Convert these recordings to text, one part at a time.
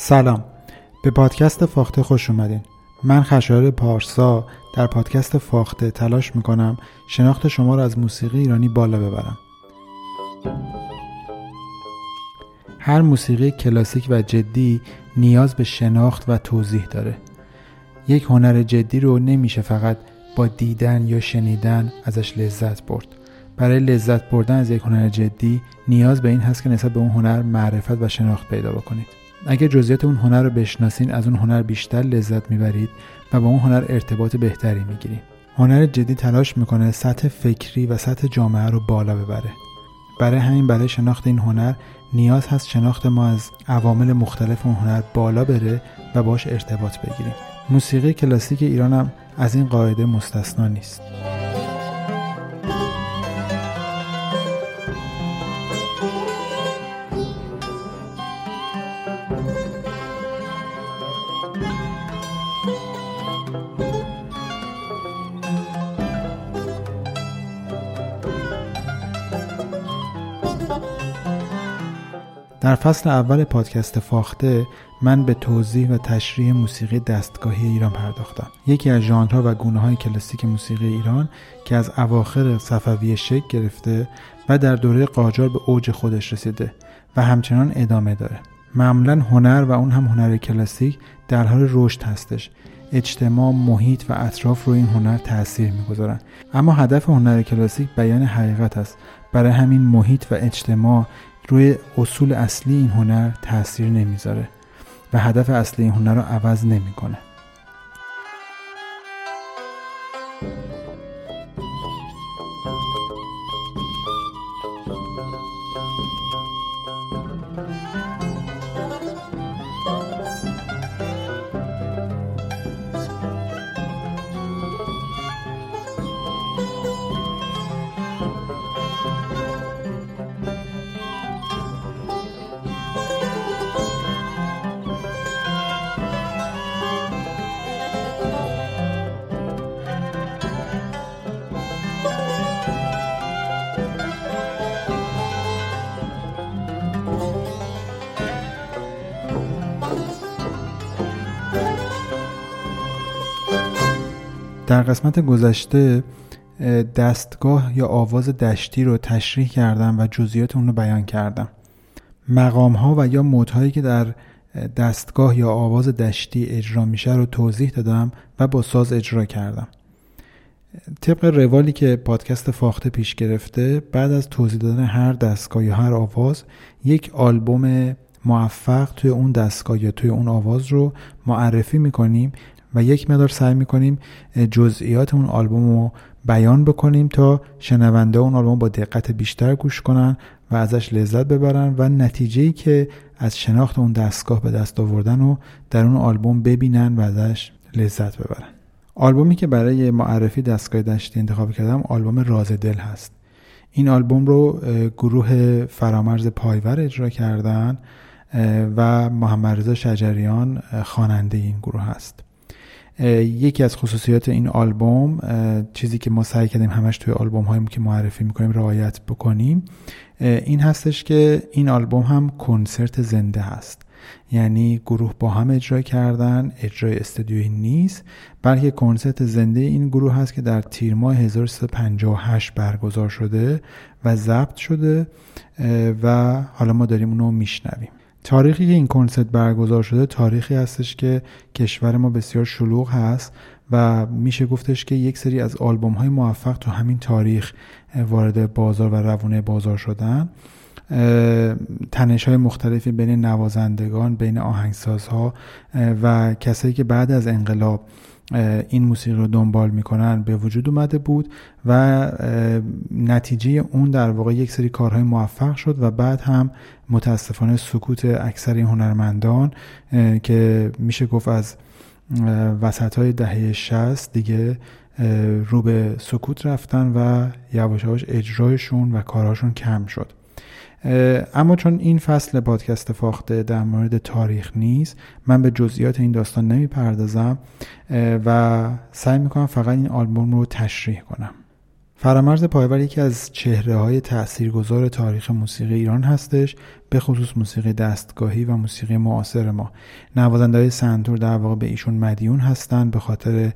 سلام، به پادکست فاخته خوش اومدین. من خشایار پارسا در پادکست فاخته تلاش میکنم شناخت شما را از موسیقی ایرانی بالا ببرم. هر موسیقی کلاسیک و جدی نیاز به شناخت و توضیح داره. یک هنر جدی رو نمیشه فقط با دیدن یا شنیدن ازش لذت برد. برای لذت بردن از یک هنر جدی نیاز به این هست که نسبت به اون هنر معرفت و شناخت پیدا بکنید. اگر جزئیات اون هنر رو بشناسین، از اون هنر بیشتر لذت میبرید و با اون هنر ارتباط بهتری میگیرید. هنر جدی تلاش میکنه سطح فکری و سطح جامعه رو بالا ببره. برای همین برای شناخت این هنر نیاز هست شناخت ما از عوامل مختلف اون هنر بالا بره و باهاش ارتباط بگیریم. موسیقی کلاسیک ایران هم از این قاعده مستثنا نیست. در فصل اول پادکست فاخته من به توضیح و تشریح موسیقی دستگاهی ایران پرداختم. یکی از ژانرها و گونه‌های کلاسیک موسیقی ایران که از اواخر صفویه شکل گرفته و در دوره قاجار به اوج خودش رسیده و همچنان ادامه داره. معمولاً هنر و اون هم هنر کلاسیک در حال رشد هستش. اجتماع، محیط و اطراف روی این هنر تأثیر می‌گذارن. اما هدف هنر کلاسیک بیان حقیقت است. برای همین محیط و اجتماع روی اصول اصلی این هنر تأثیر نمیذاره و هدف اصلی این هنر رو عوض نمیکنه. در قسمت گذشته دستگاه یا آواز دشتی رو تشریح کردم و جزئیات اون رو بیان کردم. مقام ها و یا مدهایی که در دستگاه یا آواز دشتی اجرا میشه رو توضیح دادم و با ساز اجرا کردم. طبق روالی که پادکست فاخته پیش گرفته، بعد از توضیح دادن هر دستگاه یا هر آواز یک آلبوم موفق توی اون دستگاه یا توی اون آواز رو معرفی میکنیم و یک مقدار سعی میکنیم جزئیات اون آلبوم رو بیان بکنیم تا شنونده اون آلبوم با دقت بیشتر گوش کنن و ازش لذت ببرن و نتیجه‌ای که از شناخت اون دستگاه به دست آوردن رو در اون آلبوم ببینن و ازش لذت ببرن. آلبومی که برای معرفی دستگاه دشتی انتخاب کردم آلبوم راز دل هست. این آلبوم رو گروه فرامرز پایور اجرا کردن و محمد رضا شجریان خواننده این گروه هست. یکی از خصوصیات این آلبوم، چیزی که ما سعی کردیم همش توی آلبوم هایی که معرفی میکنیم رعایت بکنیم، این هستش که این آلبوم هم کنسرت زنده هست. یعنی گروه با هم اجرا کردن، اجرای استودیویی نیست، بلکه کنسرت زنده این گروه هست که در تیر ماه 1358 برگزار شده و ضبط شده و حالا ما داریم اونو میشنویم. تاریخی که این کنسرت برگزار شده تاریخی هستش که کشور ما بسیار شلوغ هست و میشه گفتش که یک سری از آلبوم های موفق تو همین تاریخ وارد بازار و روونه بازار شدن. تنش های مختلفی بین نوازندگان، بین آهنگسازها و کسایی که بعد از انقلاب این موسیقی رو دنبال میکنن به وجود اومده بود و نتیجه اون در واقع یک سری کارهای موفق شد و بعد هم متاسفانه سکوت اکثر این هنرمندان که میشه گفت از وسطهای دهه 60 دیگه رو به سکوت رفتن و یواش یواش اجرایشون و کارهاشون کم شد. اما چون این فصل پادکست فاخته در مورد تاریخ نیست، من به جزئیات این داستان نمیپردازم و سعی میکنم فقط این آلبوم رو تشریح کنم. فرامرز پایور یکی از چهره‌های تأثیرگذار تاریخ موسیقی ایران هستش به خصوص موسیقی دستگاهی و موسیقی معاصر ما. نوازنده‌های سنتور در واقع به ایشون مدیون هستند به خاطر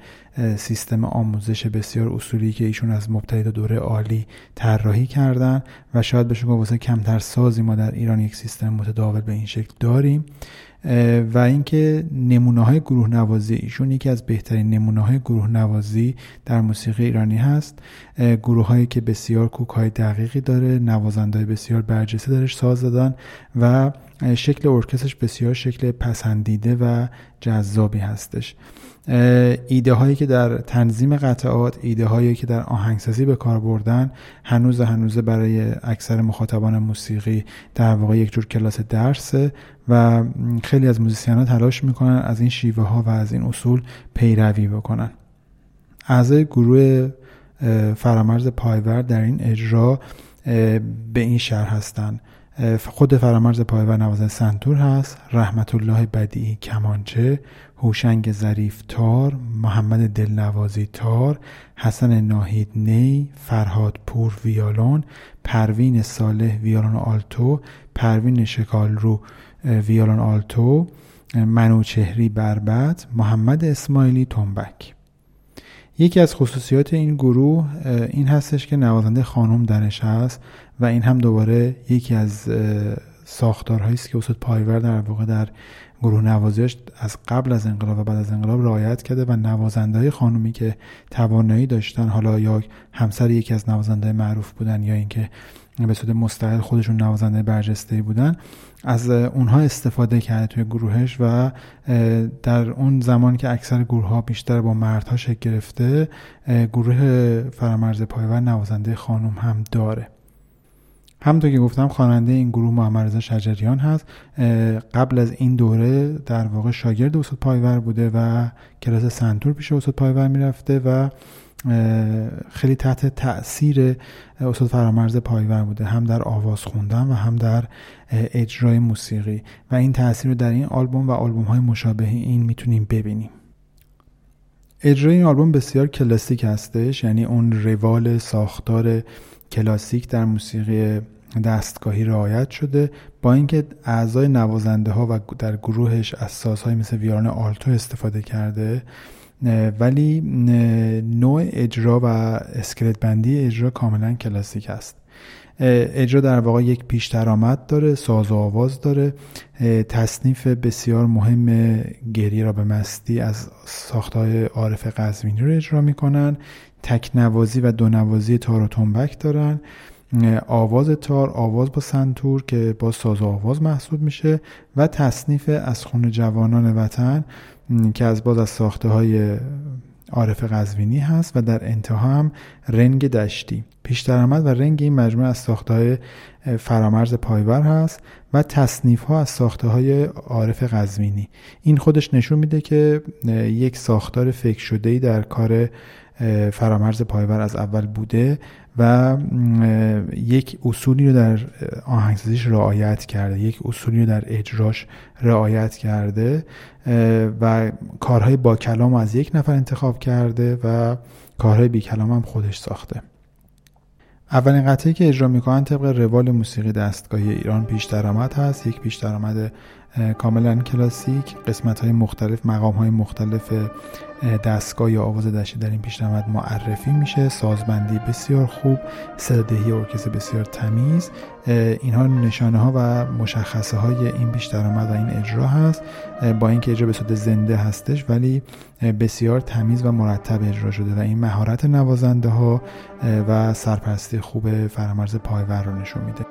سیستم آموزش بسیار اصولی که ایشون از مبتدی تا دوره عالی طراحی کردن و شاید بشه گفت واسه کمتر سازی ما در ایران یک سیستم متداول به این شکل داریم. و اینکه نمونه‌های گروه نوازی ایشون یکی از بهترین نمونه‌های گروه نوازی در موسیقی ایرانی هست. گروه‌هایی که بسیار کوک‌های دقیقی داره، نوازنده‌های بسیار برجسته درش ساز دادن و شکل ارکسترش بسیار شکل پسندیده و جذابی هستش. ایده هایی که در تنظیم قطعات، ایده هایی که در آهنگسازی به کار بردن هنوز برای اکثر مخاطبان موسیقی در واقع یک جور کلاس درسه و خیلی از موزیسین ها تلاش میکنن از این شیوه ها و از این اصول پیروی بکنن. اعضای گروه فرامرز پایور در این اجرا به این شرح هستن: خود فرامرز پایور نوازنده سنتور هست، رحمت الله بدیعی کمانچه، هوشنگ ظریف تار، محمد دلنوازی تار، حسن ناهید نی، فرهاد پور ویولن، پروین صالح ویولن آلتو، پروین شکال رو ویولن آلتو، منوچهری بربط، محمد اسماعیلی تنبک. یکی از خصوصیات این گروه این هستش که نوازنده خانم درش هست و این هم دوباره یکی از ساختارهایی است که استاد پایور در واقع در گروه نوازیش از قبل از انقلاب و بعد از انقلاب رعایت کرده و نوازنده‌های خانومی که توانایی داشتن، حالا یا همسر یکی از نوازنده‌های معروف بودن یا اینکه به صورت مستقل خودشون نوازنده برجسته بودن، از اونها استفاده کرده توی گروهش و در اون زمان که اکثر گروه‌ها بیشتر با مردها شکل گرفته، گروه فرامرز پایور نوازنده خانم هم داره. همونطور که گفتم خواننده این گروه محمد رضا شجریان هست. قبل از این دوره در واقع شاگرد استاد پایور بوده و کلاس سنتور پیش استاد پایور میرفته و خیلی تحت تأثیر استاد فرامرز پایور بوده، هم در آواز خوندن و هم در اجرای موسیقی، و این تأثیر رو در این آلبوم و آلبوم‌های مشابه این میتونیم ببینیم. اجرای این آلبوم بسیار کلاسیک هستش، یعنی اون روال ساختار کلاسیک در موسیقی دستگاهی رعایت شده، با اینکه اعضای نوازنده ها و در گروهش از سازهای مثل ویولن آلتو استفاده کرده، ولی نوع اجرا و اسکلت بندی اجرا کاملا کلاسیک است. اجرا در واقع یک پیش درآمد داره، ساز و آواز داره، تصنیف بسیار مهم گریه را به مستی از ساختهای عارف قزوینی رو اجرا میکنن، تک نوازی و دو نوازی تار و تنبک دارن، آواز تار، آواز با سنتور که با ساز و آواز محسوب میشه، و تصنیف از خون جوانان وطن که از باز از ساخته های عارف قزوینی هست، و در انتها هم رنگ دشتی. پیش‌درآمد و رنگ این مجموعه از ساخته‌های فرامرز پایور هست و تصنیف‌ها از ساخته‌های عارف قزوینی. این خودش نشون میده که یک ساختار فکر شده‌ای در کار فرامرز پایور از اول بوده و یک اصولی رو در آهنگسازیش رعایت کرده، یک اصولی رو در اجراش رعایت کرده و کارهای با کلام از یک نفر انتخاب کرده و کارهای بی کلام هم خودش ساخته. اولین قطعه که اجرا میکنن طبق روال موسیقی دستگاهی ایران پیش درآمد هست، یک پیش درآمد کاملا کلاسیک. قسمت های مختلف، مقام های مختلف دستگاه یا آواز دشتی در این پیش درآمد معرفی میشه، سازبندی بسیار خوب، صدادهی ارکستر بسیار تمیز. اینها نشانه ها و مشخصه های این پیش درآمد و این اجرا هست، با اینکه اجرا به صورت زنده هستش ولی بسیار تمیز و مرتب اجرا شده و این مهارت نوازنده ها و سرپرستی خوب فرامرز پایور رو نشون میده.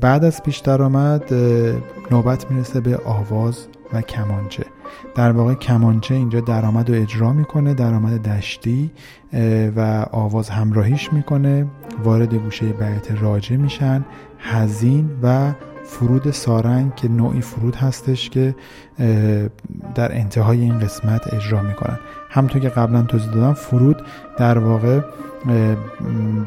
بعد از پیش درآمد نوبت میرسه به آواز و کمانچه. در واقع کمانچه اینجا درآمد رو اجرا میکنه، درآمد دشتی، و آواز همراهیش میکنه. وارد گوشه بیت راجع میشن، حزین و فرود سارنگ که نوعی فرود هستش که در انتهای این قسمت اجرا میکنن. همونطور که قبلا توضیح دادم، فرود در واقع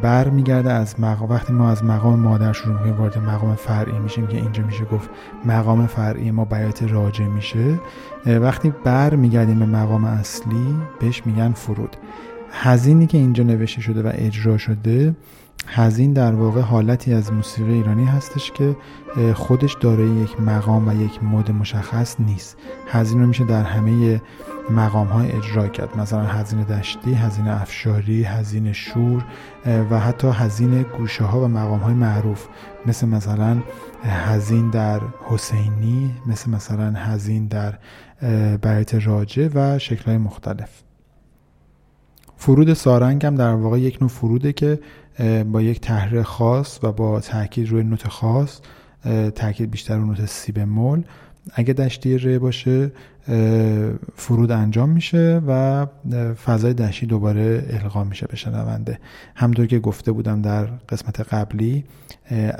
بر میگرده از مقام، وقتی ما از مقام مادر شروع میکنیم وارد مقام فرعی میشیم که اینجا میشه گفت مقام فرعی ما بیات راجع میشه. وقتی بر میگردیم به مقام اصلی بهش میگن فرود. حزینی که اینجا نوشته شده و اجرا شده، حزین در واقع حالتی از موسیقی ایرانی هستش که خودش دارای یک مقام و یک مد مشخص نیست. حزین رو میشه در همه مقام های اجرا کرد، مثلا حزین دشتی، حزین افشاری، حزین شور و حتی حزین گوشه ها و مقام های معروف، مثل مثلا حزین در حسینی، مثل مثلا حزین در بیت راجع و شکل های مختلف. فرود سارنگ هم در واقع یک نوع فروده که با یک تحریر خاص و با تاکید روی نوت خاص، تاکید بیشتر روی نوت سی بمول، اگه دشتی ر باشه فرود انجام میشه و فضای دشتی دوباره القا میشه به شنونده. همونطور که گفته بودم در قسمت قبلی،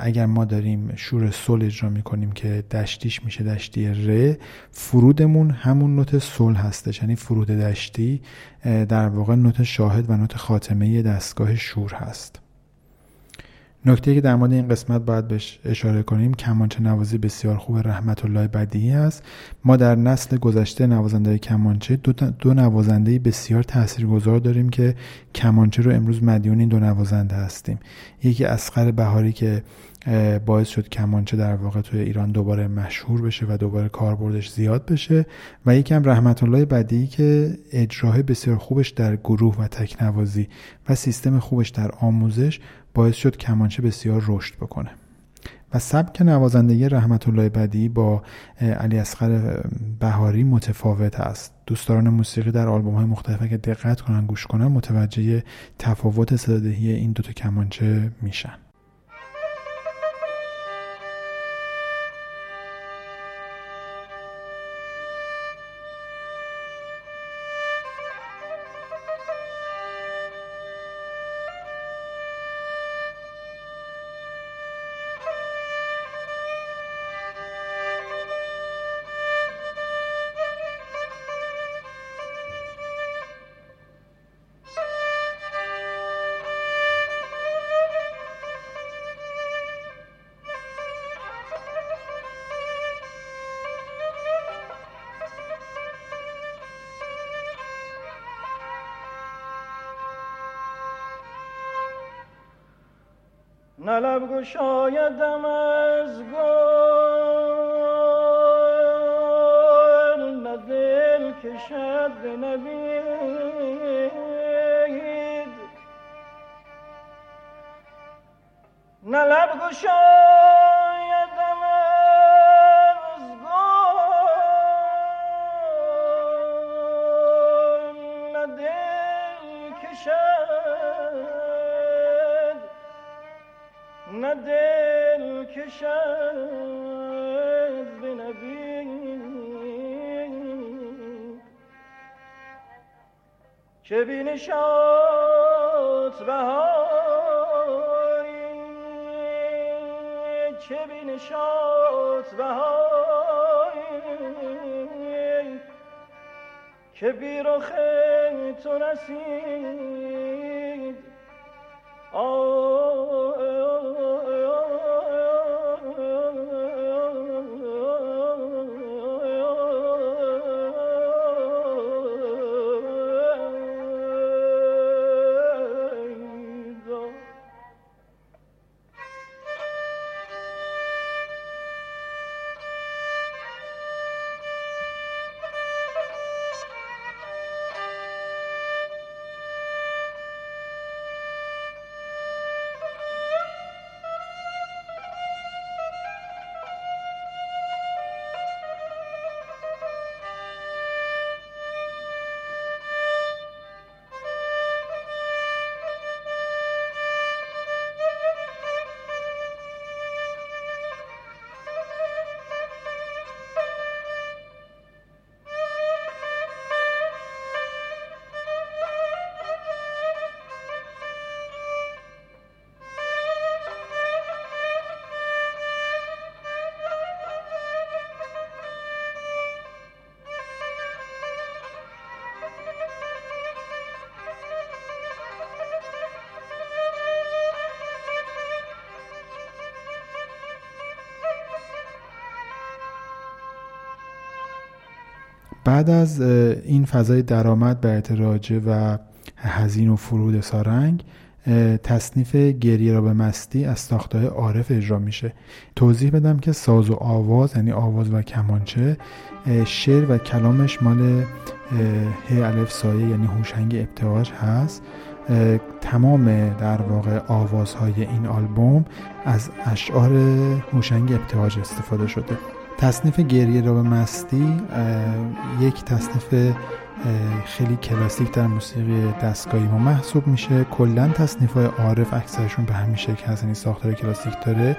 اگر ما داریم شور سل اجرا میکنیم که دشتیش میشه دشتی ر، فرودمون همون نوت سل هستش، یعنی فرود دشتی در واقع نوت شاهد و نوت خاتمه دستگاه شور هست. نکته که در مورد این قسمت باید بهش اشاره کنیم، کمانچه نوازی بسیار خوب رحمت الله بدیعی است. ما در نسل گذشته نوازنده کمانچه دو نوازنده بسیار تاثیرگذار داریم که کمانچه رو امروز مدیون این دو نوازنده هستیم. یکی اصغر بهاری که باعث شد کمانچه در واقع توی ایران دوباره مشهور بشه و دوباره کاربردش زیاد بشه، و یکی هم رحمت الله بدیعی که اجرای بسیار خوبش در گروه و تکنوازی و سیستم خوبش در آموزش باعث شد کمانچه بسیار رشد بکنه. و سبک نوازندگی رحمت الله بدیعی با علی اصغر بهاری متفاوت است. دوستداران موسیقی در آلبوم‌های مختلف که دقت کنن گوش کنن متوجه تفاوت صدادهی این دوتا کمانچه میشن. لب گشایدم از گل، نه دل کشد نبید، نه لب گشایدم از گل، نه دل کشد، نه دل کشد به نبید، که بی نشاط بهاری، که بی نشاط بهاری، که بی رخ تو رسید بعد از این فضای درآمد بر اثر راجع و حزین و فرود سارنگ، تصنیف گریه را به مستی از ساخته‌های عارف اجرا میشه. توضیح بدم که ساز و آواز، یعنی آواز و کمانچه، شعر و کلامش مال ه الف سایه یعنی هوشنگ ابتهاج هست. تمام در واقع آوازهای این آلبوم از اشعار هوشنگ ابتهاج استفاده شده. تصنیف گریه را به مستی یک تصنیف خیلی کلاسیک در موسیقی دستگاهی ما محسوب میشه. کلا تصنیف‌های عارف اکثرشون به همین شکل هست، یعنی ساختار کلاسیک داره،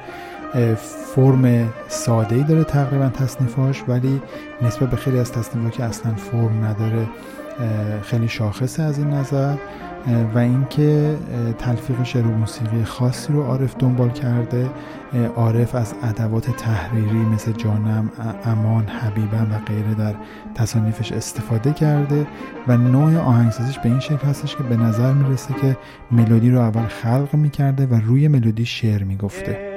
فرم ساده‌ای داره تقریبا تصنیفاش، ولی نسبت به خیلی از تصنیف‌ها که اصلا فرم نداره خیلی شاخصه از این نظر. و اینکه تلفیق شعر و موسیقی خاصی رو عارف دنبال کرده. عارف از ادوات تحریری مثل جانم، امان، حبیبم و غیره در تصانیفش استفاده کرده و نوع آهنگسازیش به این شکل هستش که به نظر میرسه که ملودی رو اول خلق میکرده و روی ملودی شعر میگفته.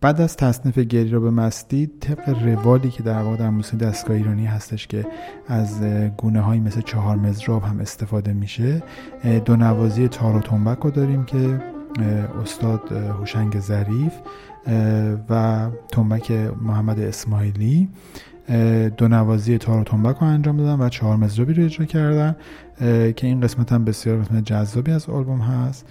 بعد از تصنیف گریه را به مستی، طبق روالی که در واقع در موسیقی دستگاه ایرانی هستش که از گونه هایی مثل چهار مضراب هم استفاده میشه، دو نوازی تار و تنبک رو داریم که استاد هوشنگ ظریف و تنبک محمد اسماعیلی دو نوازی تار و تنبک رو انجام دادن و چهار مضرابی رو اجرا کردن که این قسمت هم بسیار قسمت جذابی از آلبوم هست.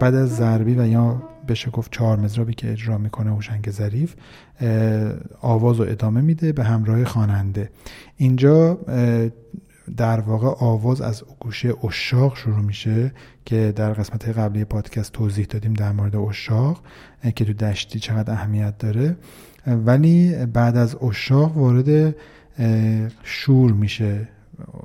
بعد از ضربی و یا بشه گفت چهار مضرابی که اجرا میکنه هوشنگ ظریف، آواز رو ادامه میده به همراه خواننده. اینجا در واقع آواز از گوشه عشاق شروع میشه که در قسمت قبلی پادکست توضیح دادیم در مورد عشاق که تو دشتی چقدر اهمیت داره، ولی بعد از عشاق وارد شور میشه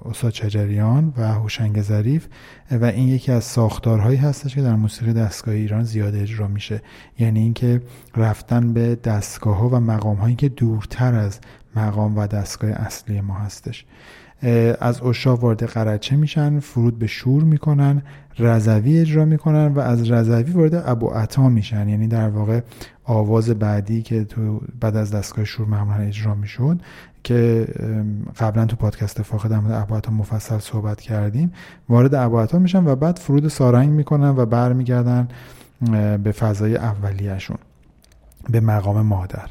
استاد شجریان و هوشنگ ظریف و این یکی از ساختارهایی هستش که در موسیقی دستگاهی ایران زیاد اجرا میشه، یعنی اینکه رفتن به دستگاه‌ها و مقام‌هایی که دورتر از مقام و دستگاه اصلی ما هستش. از اشا وارد قرچه میشن، فرود به شور میکنن، رضوی اجرا میکنن و از رضوی وارد ابوعطا میشن، یعنی در واقع آواز بعدی که تو بعد از دستگاه شور معمولا اجرا میشد که قبلا تو پادکست فاخته در مورد ابوعطا مفصل صحبت کردیم، وارد ابوعطا میشن و بعد فرود سارنگ میکنن و برمیگردن به فضای اولیه‌شون، به مقام مادر.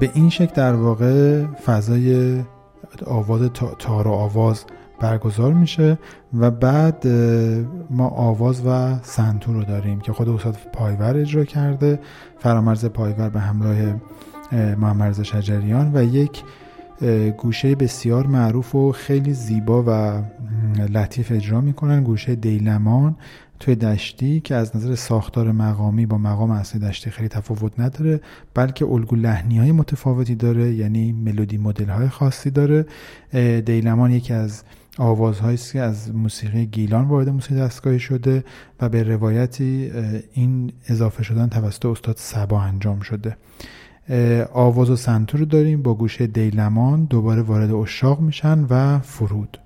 به این شکل در واقع فضای آواز تار و آواز برگزار میشه و بعد ما آواز و سنتور رو داریم که خود استاد پایور اجرا کرده، فرامرز پایور به همراه محمد رضا شجریان، و یک گوشه بسیار معروف و خیلی زیبا و لطیف اجرا میکنن، گوشه دیلمان توی دشتی، که از نظر ساختار مقامی با مقام اصلی دشتی خیلی تفاوت نداره، بلکه الگو لحنی‌های متفاوتی داره، یعنی ملودی مدل‌های خاصی داره. دیلمان یکی از آوازهایی است که از موسیقی گیلان وارد موسیقی دستگاهی شده و به روایتی این اضافه شدن توسط استاد صبا انجام شده. آواز و سنتور رو داریم با گوشه دیلمان، دوباره وارد اشاق میشن و فرود.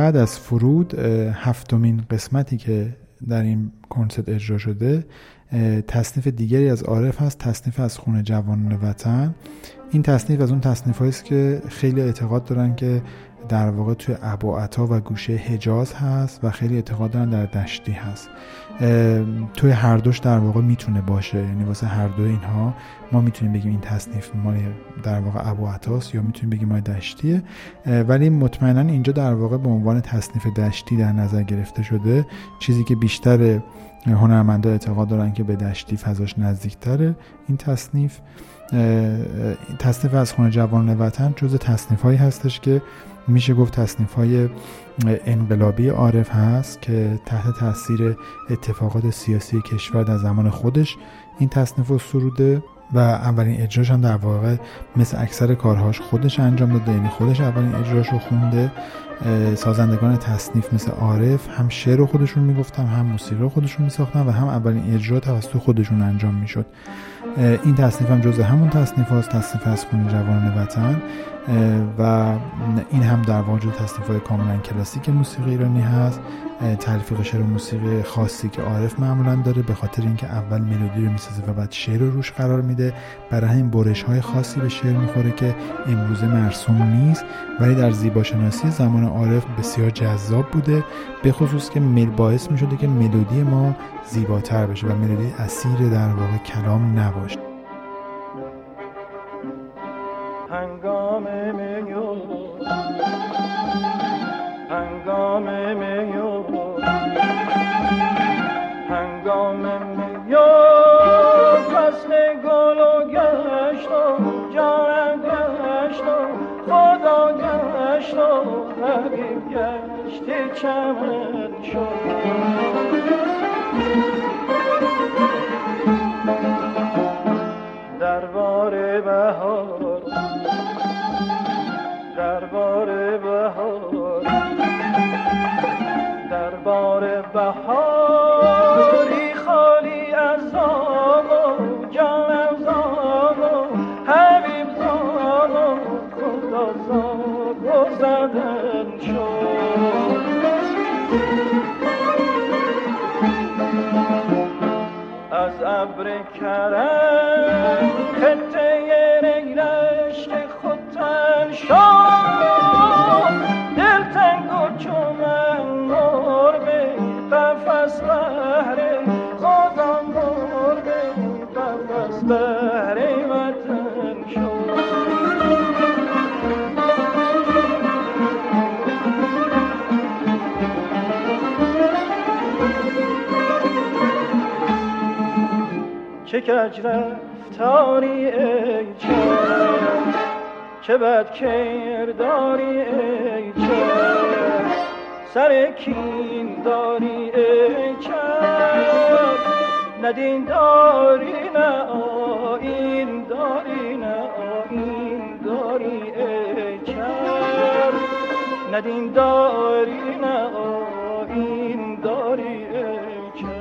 بعد از فرود هفتمین قسمتی که در این کنسرت اجرا شده تصنیف دیگری از عارف هست، تصنیف از خون جوانان وطن. این تصنیف از اون تصنیف‌هایی است که خیلی اعتقاد دارن که در واقع توی اباعتا و گوشه حجاز هست و خیلی اعتقاد دارن در دشتی هست. توی هر دوش در واقع میتونه باشه، یعنی واسه هر دو اینها ما میتونیم بگیم این تصنیف ما در واقع اباعتاست یا میتونیم بگیم ما دشتیه، ولی مطمئنا اینجا در واقع به عنوان تصنیف دشتی در نظر گرفته شده، چیزی که بیشتر هنرمندا اعتقاد دارن که به دشتی فضاش نزدیک‌تره. این تصنیف از خون جوانان وطن جزو تصنیف‌هایی هستش که میشه گفت تصنیف‌های انقلابی عارف هست که تحت تاثیر اتفاقات سیاسی کشور در زمان خودش این تصنیف رو سروده و اولین اجراش هم در واقع مثل اکثر کارهاش خودش انجام داده، یعنی خودش اولین اجراش رو خونده. سازندگان تصنیف مثل عارف هم شعر رو خودشون میگفتن، هم موسیقی رو خودشون میساختن و هم اولین اجرا توسط خودشون انجام میشد. این تصنیف هم جزء همون تصنیف هاست، تصنیف از خون جوانان وطن، و این هم در واقع جزء تصنیف‌های کاملا کلاسیک موسیقی ایرانی هست. تلفیق شعر و موسیقی خاصی که عارف معمولا داره، به خاطر اینکه اول ملودی رو میسازه و بعد شعر رو روش قرار میده، برای همین برش‌های خاصی به شعر میخوره که امروزه مرسوم نیست، ولی در زیباشناسی زمان عارف بسیار جذاب بوده، به خصوص که باعث میشده که ملودی ما زیباتر بشه و ملودی اسیر در واقع کلام نباشه. چمن شد دربار بهار، دربار بهار، دربار بهاری خالی از آب و جانم زاد و حبیب زاد و خدا زاد و زدن شد. از ابر کرم خطه رنگش که خودتن شد، دلتنگ و چمن مرده قفس بهره، خودم مرده قفس بهره وطن شد. چه کج رفتاری ای چشم، چه بد کرداری ای چشم، سر کین داری ای چشم، نه دین داری نه آیین داری، نه آیین داری ای چشم، نه دین داری نه آیین داری ای چشم.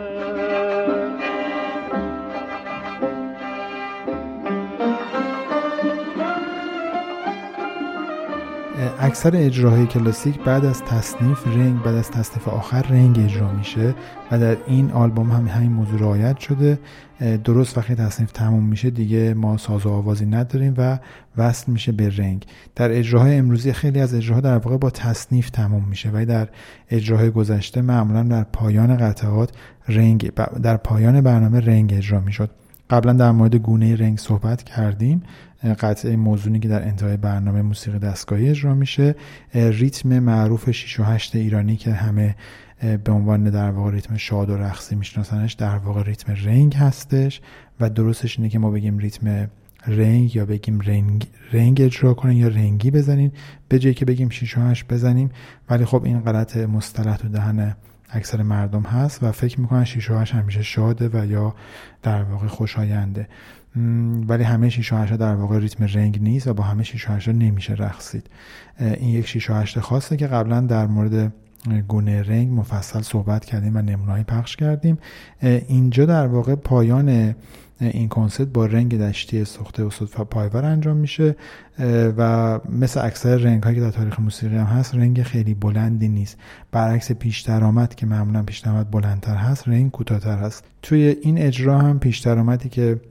اکثر اجراهای کلاسیک بعد از تصنیف رنگ، بعد از تصنیف آخر رنگ اجرا میشه و در این آلبوم هم همین موضوع رعایت شده. درست وقتی تصنیف تموم میشه دیگه ما ساز و آوازی نداریم و وصل میشه به رنگ. در اجراهای امروزی خیلی از اجراها در واقع با تصنیف تموم میشه، ولی در اجراهای گذشته معمولا در پایان قطعات رنگ، در پایان برنامه رنگ اجرا میشد. قبلا در مورد گونه رنگ صحبت کردیم، قطعه موزونی که در انتهای برنامه موسیقی دستگاهی اجرا میشه، ریتم معروف 6 و 8 ایرانی که همه به عنوان در واقع ریتم شاد و رقصی میشناسنش در واقع ریتم رنگ هستش و درستش اینه که ما بگیم ریتم رنگ یا بگیم رنگ اجرا کنین یا رنگی بزنین، به جای که بگیم 6 و 8 بزنیم. ولی خب این غلط مصطلح تو دهن اکثر مردم هست و فکر میکنن 6 و 8 همیشه شاده و یا در واقع خوشاینده، ولی همه 6 و 8 در واقع ریتم رنگ نیست و با همه 6 و 8 نمیشه رقصید. این یک 6 و 8 خاصه که قبلا در مورد گونه رنگ مفصل صحبت کردیم و نمونه‌ای پخش کردیم. اینجا در واقع پایان این کنسرت با رنگ دشتی ساخته و صدف پایور انجام میشه و مثل اکثر رنگ هایی که در تاریخ موسیقی هم هست رنگ خیلی بلندی نیست، برعکس پیش درآمد که معمولا پیش درآمد بلندتر هست رنگ کوتاه‌تر هست. توی این اجرا هم پیش درآمدی که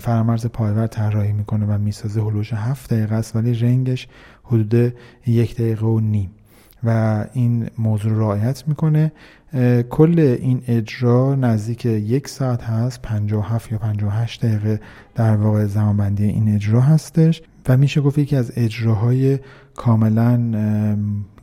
فرامرز پایور طراحی میکنه و میسازه هلوش 7 دقیقه است ولی رنگش حدود 1.5 دقیقه و این موضوع رو رعایت میکنه. کل این اجرا نزدیک 1 ساعت هست، 57 یا 58 دقیقه در واقع زمانبندی این اجرا هستش و میشه گفت یکی از اجراهای کاملا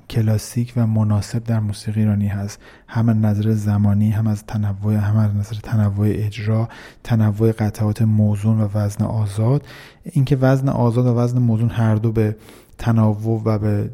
کلاسیک و مناسب در موسیقی ایرانی هست، هم از نظر زمانی، هم از تنوع، هم از نظر تنوع اجرا، تنوع قطعات موزون و وزن آزاد. اینکه وزن آزاد و وزن موزون هر دو به تنوع و به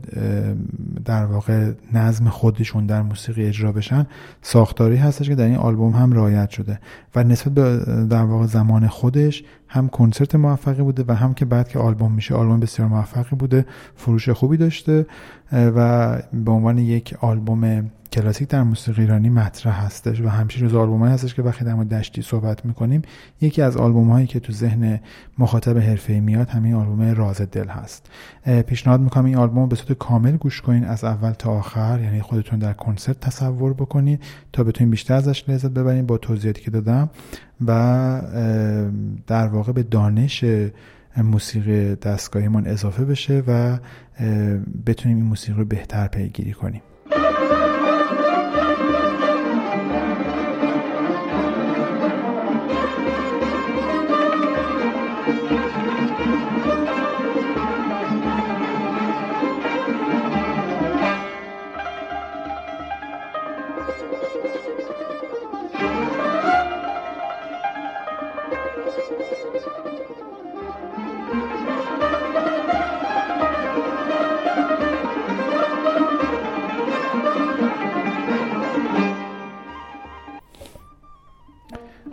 در واقع نظم خودشون در موسیقی اجرا بشن ساختاری هستش که در این آلبوم هم رعایت شده و نسبت به در واقع زمان خودش هم کنسرت موفقی بوده و هم که بعد که آلبوم میشه آلبوم بسیار موفقی بوده، فروش خوبی داشته و به عنوان یک آلبوم کلاسیک در موسیقی ایرانی مطرح هستش و همیشه جز آلبوم‌هایی هستش که وقتی در مورد دشتی صحبت می‌کنیم یکی از آلبوم‌هایی که تو ذهن مخاطب حرفه‌ای میاد همین آلبوم راز دل هست. پیشنهاد می‌کنم این آلبوم رو به صورت کامل گوش کنین از اول تا آخر، یعنی خودتون در کنسرت تصور بکنید تا بتونین بیشتر ازش لذت ببرین با توضیحاتی که دادم و در واقع به دانش موسیقی دستگاهیمون اضافه بشه و بتونیم این موسیقی رو بهتر پیگیری کنیم.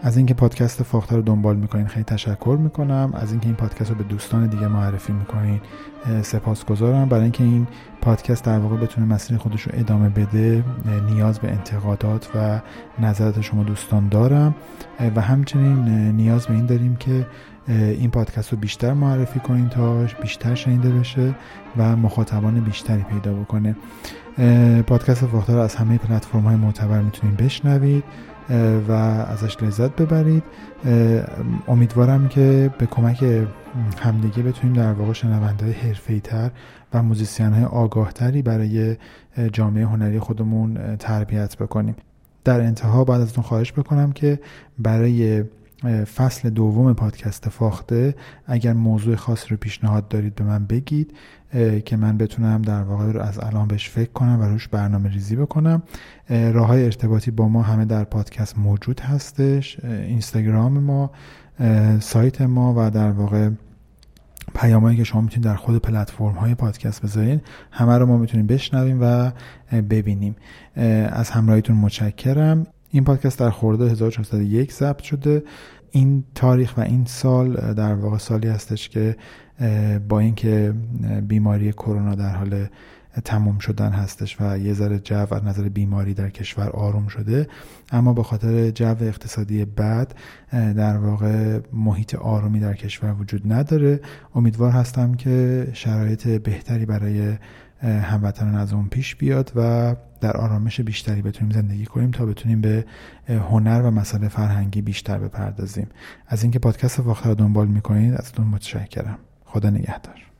از اینکه پادکست فاخته رو دنبال میکنین خیلی تشکر میکنم، از اینکه این پادکست رو به دوستان دیگه معرفی میکنین سپاسگزارم. برای اینکه این پادکست در واقع بتونه مسیر خودش رو ادامه بده نیاز به انتقادات و نظرات شما دوستان دارم و همچنین نیاز به این داریم که این پادکست رو بیشتر معرفی کنین تا بیشتر شنیده بشه و مخاطبان بیشتری پیدا بکنه. پادکست فاخته رو از همه پلتفرم‌های معتبر میتونین بشنوید و ازش لذت ببرید. امیدوارم که به کمک همدیگه بتونیم در واقع شنونده‌های حرفه‌ای‌تر و موزیسین‌های آگاهتری برای جامعه هنری خودمون تربیت بکنیم. در انتها بعد ازتون خواهش بکنم که برای فصل دوم پادکست فاخته اگر موضوع خاصی رو پیشنهاد دارید به من بگید که من بتونم در واقع رو از الان بهش فکر کنم و روش برنامه ریزی بکنم. راه‌های ارتباطی با ما همه در پادکست موجود هستش، اینستاگرام ما، سایت ما و در واقع پیامایی که شما میتونید در خود پلتفرم های پادکست بذارین همه رو ما میتونیم بشنویم و ببینیم. از همراهیتون متشکرم. این پادکست در خرداد 1401 ضبط شده. این تاریخ و این سال در واقع سالی هستش که با اینکه بیماری کرونا در حال تمام شدن هستش و یه ذره جو از نظر بیماری در کشور آروم شده، اما به خاطر جو اقتصادی بد در واقع محیط آرومی در کشور وجود نداره. امیدوار هستم که شرایط بهتری برای هموطنان از اون پیش بیاد و در آرامش بیشتری بتونیم زندگی کنیم تا بتونیم به هنر و مسائل فرهنگی بیشتر بپردازیم. از اینکه پادکست فاخته رو دنبال میکنید ازتون متشکرم. خدا نگهدار.